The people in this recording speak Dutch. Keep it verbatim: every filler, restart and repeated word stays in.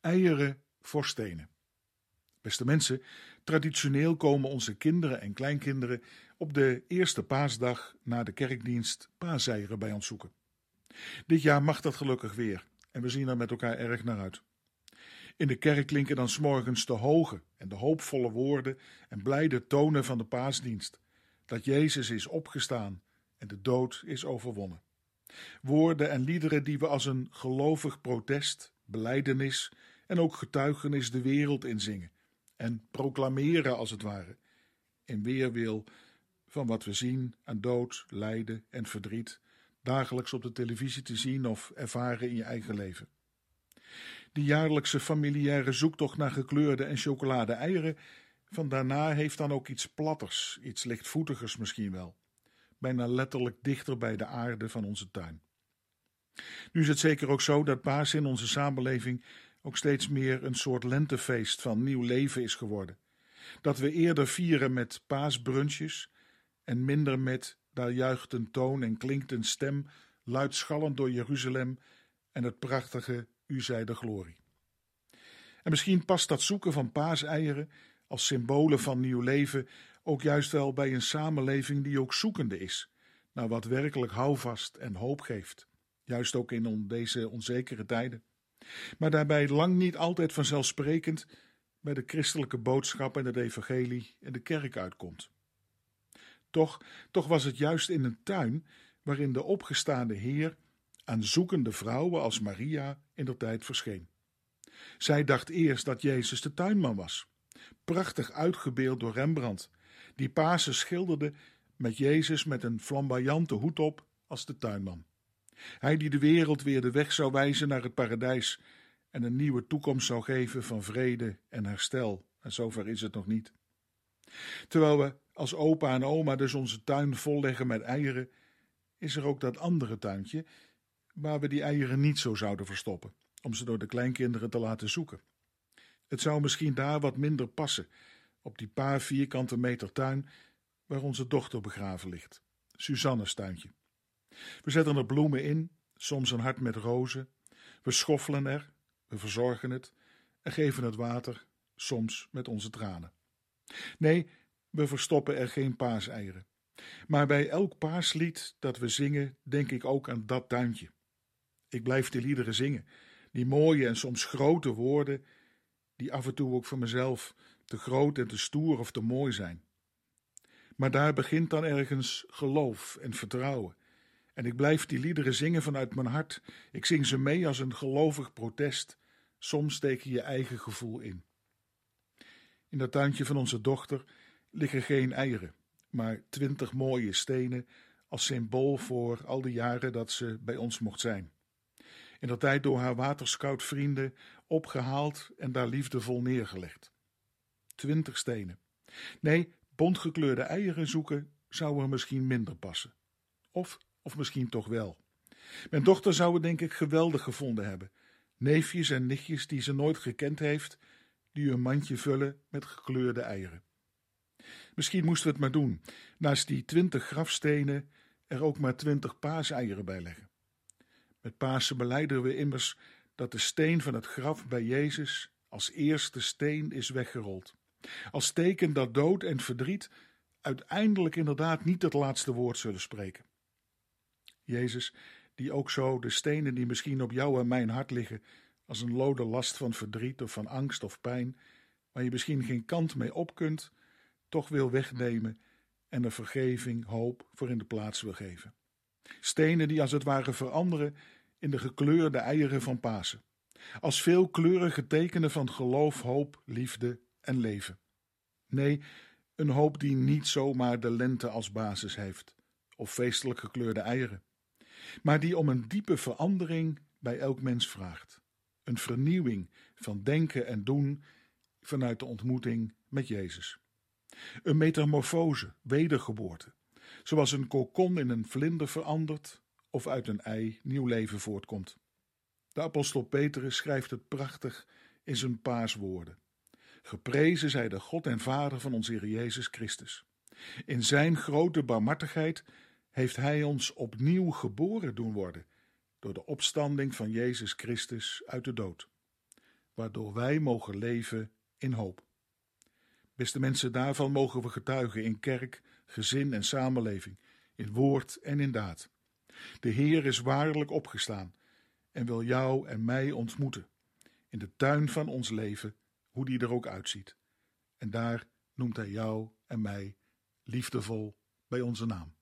eieren voor stenen. Beste mensen, traditioneel komen onze kinderen en kleinkinderen op de eerste paasdag na de kerkdienst paaseieren bij ons zoeken. Dit jaar mag dat gelukkig weer en we zien er met elkaar erg naar uit. In de kerk klinken dan 's morgens de hoge en de hoopvolle woorden en blijde tonen van de paasdienst, dat Jezus is opgestaan en de dood is overwonnen. Woorden en liederen die we als een gelovig protest, belijdenis en ook getuigenis de wereld inzingen en proclameren als het ware, in weerwil van wat we zien aan dood, lijden en verdriet, dagelijks op de televisie te zien of ervaren in je eigen leven. Die jaarlijkse familiaire zoektocht naar gekleurde en chocolade-eieren van daarna heeft dan ook iets platters, iets lichtvoetigers misschien wel, bijna letterlijk dichter bij de aarde van onze tuin. Nu is het zeker ook zo dat Pasen in onze samenleving ook steeds meer een soort lentefeest van nieuw leven is geworden. Dat we eerder vieren met paasbrunchjes en minder met daar juicht een toon en klinkt een stem luidschallend door Jeruzalem en het prachtige U zij de glorie. En misschien past dat zoeken van paaseieren als symbolen van nieuw leven ook juist wel bij een samenleving die ook zoekende is naar wat werkelijk houvast en hoop geeft, juist ook in deze onzekere tijden. Maar daarbij lang niet altijd vanzelfsprekend bij de christelijke boodschap en het evangelie en de kerk uitkomt. Toch, toch was het juist in een tuin waarin de opgestaande Heer aan zoekende vrouwen als Maria indertijd verscheen. Zij dacht eerst dat Jezus de tuinman was, prachtig uitgebeeld door Rembrandt, die Pasen schilderde met Jezus met een flamboyante hoed op als de tuinman. Hij die de wereld weer de weg zou wijzen naar het paradijs en een nieuwe toekomst zou geven van vrede en herstel. En zover is het nog niet. Terwijl we als opa en oma dus onze tuin volleggen met eieren, is er ook dat andere tuintje waar we die eieren niet zo zouden verstoppen, om ze door de kleinkinderen te laten zoeken. Het zou misschien daar wat minder passen, op die paar vierkante meter tuin waar onze dochter begraven ligt, Suzanne's tuintje. We zetten er bloemen in, soms een hart met rozen. We schoffelen er, we verzorgen het en geven het water, soms met onze tranen. Nee, we verstoppen er geen paaseieren. Maar bij elk paaslied dat we zingen, denk ik ook aan dat tuintje. Ik blijf die liederen zingen, die mooie en soms grote woorden, die af en toe ook voor mezelf te groot en te stoer of te mooi zijn. Maar daar begint dan ergens geloof en vertrouwen. En ik blijf die liederen zingen vanuit mijn hart. Ik zing ze mee als een gelovig protest. Soms steek je je eigen gevoel in. In dat tuintje van onze dochter liggen geen eieren, maar twintig mooie stenen als symbool voor al de jaren dat ze bij ons mocht zijn. In dat tijd door haar waterscoutvrienden opgehaald en daar liefdevol neergelegd. Twintig stenen. Nee, bontgekleurde eieren zoeken zou er misschien minder passen. Of... Of misschien toch wel. Mijn dochter zou het denk ik geweldig gevonden hebben. Neefjes en nichtjes die ze nooit gekend heeft, die een mandje vullen met gekleurde eieren. Misschien moesten we het maar doen. Naast die twintig grafstenen er ook maar twintig paaseieren bij leggen. Met Pasen belijden we immers dat de steen van het graf bij Jezus als eerste steen is weggerold. Als teken dat dood en verdriet uiteindelijk inderdaad niet het laatste woord zullen spreken. Jezus, die ook zo de stenen die misschien op jou en mijn hart liggen, als een lode last van verdriet of van angst of pijn, waar je misschien geen kant mee op kunt, toch wil wegnemen en er vergeving, hoop voor in de plaats wil geven. Stenen die als het ware veranderen in de gekleurde eieren van Pasen, als veelkleurige tekenen van geloof, hoop, liefde en leven. Nee, een hoop die niet zomaar de lente als basis heeft, of feestelijk gekleurde eieren, maar die om een diepe verandering bij elk mens vraagt. Een vernieuwing van denken en doen vanuit de ontmoeting met Jezus. Een metamorfose, wedergeboorte, zoals een kokon in een vlinder verandert of uit een ei nieuw leven voortkomt. De apostel Petrus schrijft het prachtig in zijn paaswoorden. Geprezen zij de God en Vader van onze Heer Jezus Christus. In zijn grote barmhartigheid heeft hij ons opnieuw geboren doen worden door de opstanding van Jezus Christus uit de dood. waardoor wij mogen leven in hoop. Beste mensen, daarvan mogen we getuigen in kerk, gezin en samenleving, in woord en in daad. De Heer is waarlijk opgestaan en wil jou en mij ontmoeten, in de tuin van ons leven, hoe die er ook uitziet. En daar noemt Hij jou en mij liefdevol bij onze naam.